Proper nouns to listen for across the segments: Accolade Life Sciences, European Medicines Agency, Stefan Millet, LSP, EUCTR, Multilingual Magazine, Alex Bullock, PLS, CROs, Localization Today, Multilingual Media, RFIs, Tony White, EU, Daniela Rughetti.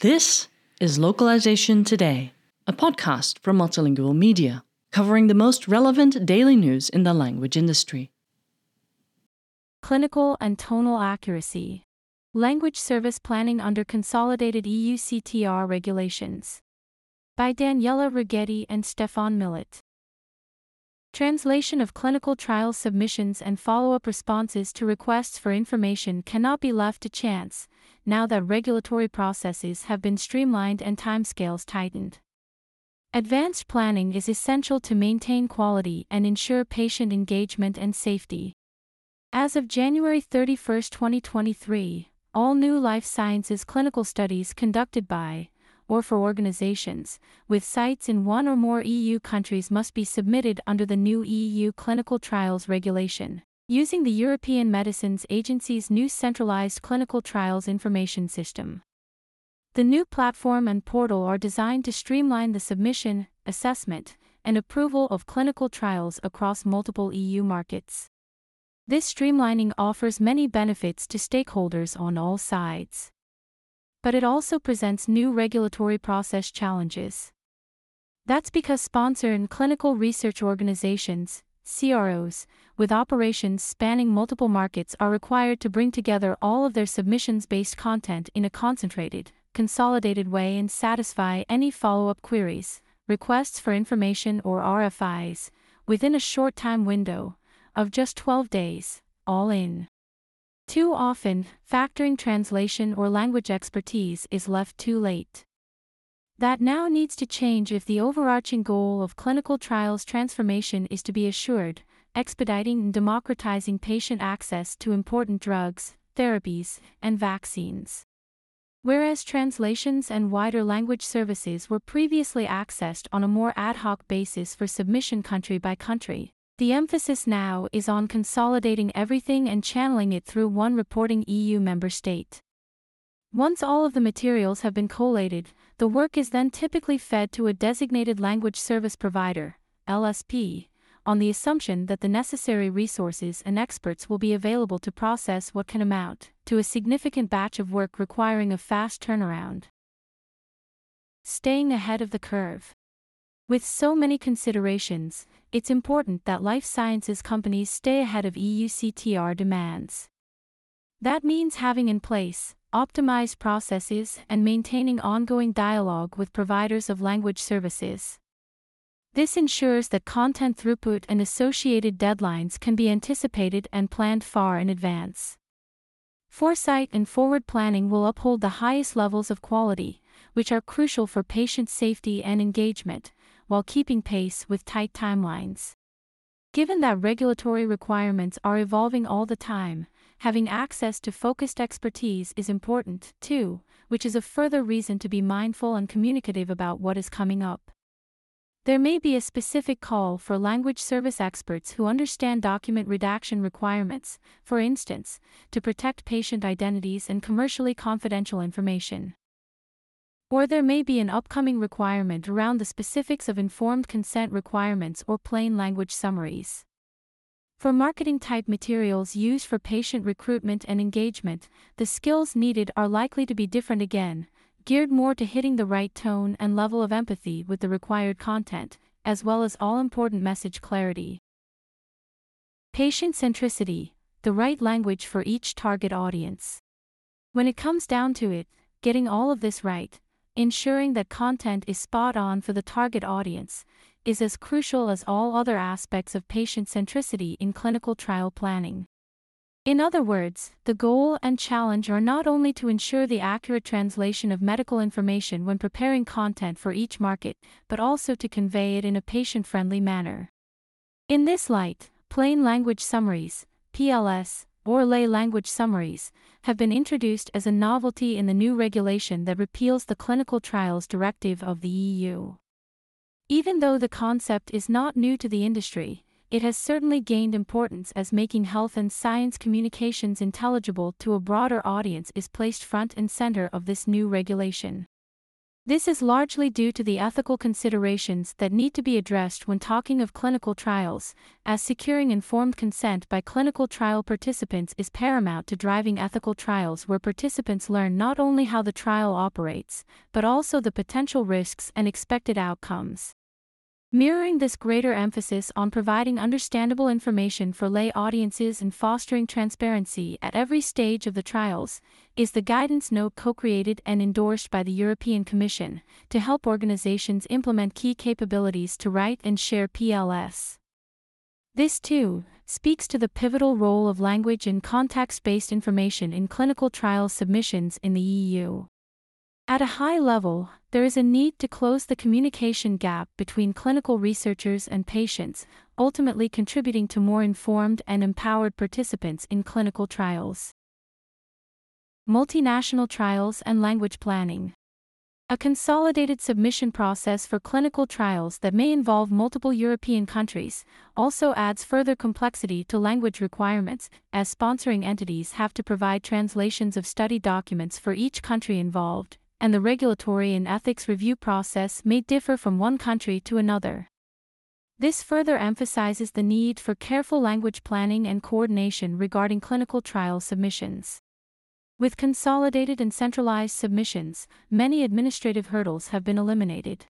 This is Localization Today, a podcast from Multilingual Media, covering the most relevant daily news in the language industry. Clinical and tonal accuracy. Language service planning under consolidated EUCTR regulations. By Daniela Rughetti and Stefan Millet. Translation of clinical trial submissions and follow-up responses to requests for information cannot be left to chance, now that regulatory processes have been streamlined and timescales tightened. Advanced planning is essential to maintain quality and ensure patient engagement and safety. As of January 31, 2023, all new life sciences clinical studies conducted by or for organizations with sites in one or more EU countries must be submitted under the new EU Clinical Trials Regulation, using the European Medicines Agency's new centralized clinical trials information system. The new platform and portal are designed to streamline the submission, assessment, and approval of clinical trials across multiple EU markets. This streamlining offers many benefits to stakeholders on all sides. But it also presents new regulatory process challenges. That's because sponsor and clinical research organizations, CROs, with operations spanning multiple markets are required to bring together all of their submissions-based content in a concentrated, consolidated way and satisfy any follow-up queries, requests for information or RFIs, within a short time window of just 12 days, all in. Too often, factoring translation or language expertise is left too late. That now needs to change if the overarching goal of clinical trials transformation is to be assured, expediting and democratizing patient access to important drugs, therapies, and vaccines. Whereas translations and wider language services were previously accessed on a more ad hoc basis for submission country by country, the emphasis now is on consolidating everything and channeling it through one reporting EU member state. Once all of the materials have been collated, the work is then typically fed to a designated language service provider, LSP, on the assumption that the necessary resources and experts will be available to process what can amount to a significant batch of work requiring a fast turnaround. Staying ahead of the curve. With so many considerations, it's important that life sciences companies stay ahead of EUCTR demands. That means having in place optimized processes and maintaining ongoing dialogue with providers of language services. This ensures that content throughput and associated deadlines can be anticipated and planned far in advance. Foresight and forward planning will uphold the highest levels of quality, which are crucial for patient safety and engagement, while keeping pace with tight timelines. Given that regulatory requirements are evolving all the time, having access to focused expertise is important, too, which is a further reason to be mindful and communicative about what is coming up. There may be a specific call for language service experts who understand document redaction requirements, for instance, to protect patient identities and commercially confidential information. Or there may be an upcoming requirement around the specifics of informed consent requirements or plain language summaries. For marketing-type materials used for patient recruitment and engagement, the skills needed are likely to be different again, geared more to hitting the right tone and level of empathy with the required content, as well as all-important message clarity. Patient centricity, the right language for each target audience. When it comes down to it, getting all of this right, ensuring that content is spot on for the target audience, is as crucial as all other aspects of patient centricity in clinical trial planning. In other words, the goal and challenge are not only to ensure the accurate translation of medical information when preparing content for each market, but also to convey it in a patient-friendly manner. In this light, plain language summaries, PLS, or lay language summaries, have been introduced as a novelty in the new regulation that repeals the Clinical Trials Directive of the EU. Even though the concept is not new to the industry, it has certainly gained importance as making health and science communications intelligible to a broader audience is placed front and center of this new regulation. This is largely due to the ethical considerations that need to be addressed when talking of clinical trials, as securing informed consent by clinical trial participants is paramount to driving ethical trials where participants learn not only how the trial operates, but also the potential risks and expected outcomes. Mirroring this greater emphasis on providing understandable information for lay audiences and fostering transparency at every stage of the trials is the guidance note co-created and endorsed by the European Commission to help organizations implement key capabilities to write and share PLS. This, too, speaks to the pivotal role of language and context-based information in clinical trial submissions in the EU. At a high level, there is a need to close the communication gap between clinical researchers and patients, ultimately contributing to more informed and empowered participants in clinical trials. Multinational trials and language planning. A consolidated submission process for clinical trials that may involve multiple European countries also adds further complexity to language requirements, as sponsoring entities have to provide translations of study documents for each country involved, and the regulatory and ethics review process may differ from one country to another. This further emphasizes the need for careful language planning and coordination regarding clinical trial submissions. With consolidated and centralized submissions, many administrative hurdles have been eliminated.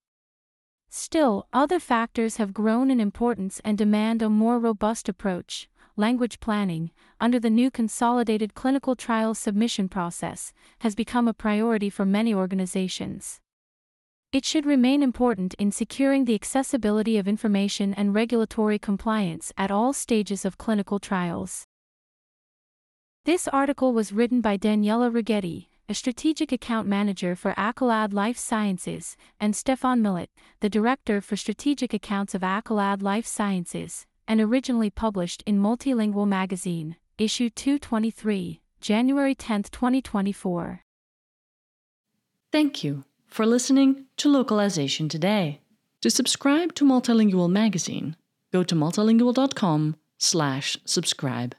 Still, other factors have grown in importance and demand a more robust approach. Language planning, under the new consolidated clinical trial submission process, has become a priority for many organizations. It should remain important in securing the accessibility of information and regulatory compliance at all stages of clinical trials. This article was written by Daniela Rughetti, a strategic account manager for Accolade Life Sciences, and Stefan Millet, the director for strategic accounts of Accolade Life Sciences, and originally published in Multilingual Magazine, issue 223, January 10, 2024. Thank you for listening to Localization Today. To subscribe to Multilingual Magazine, go to multilingual.com/subscribe.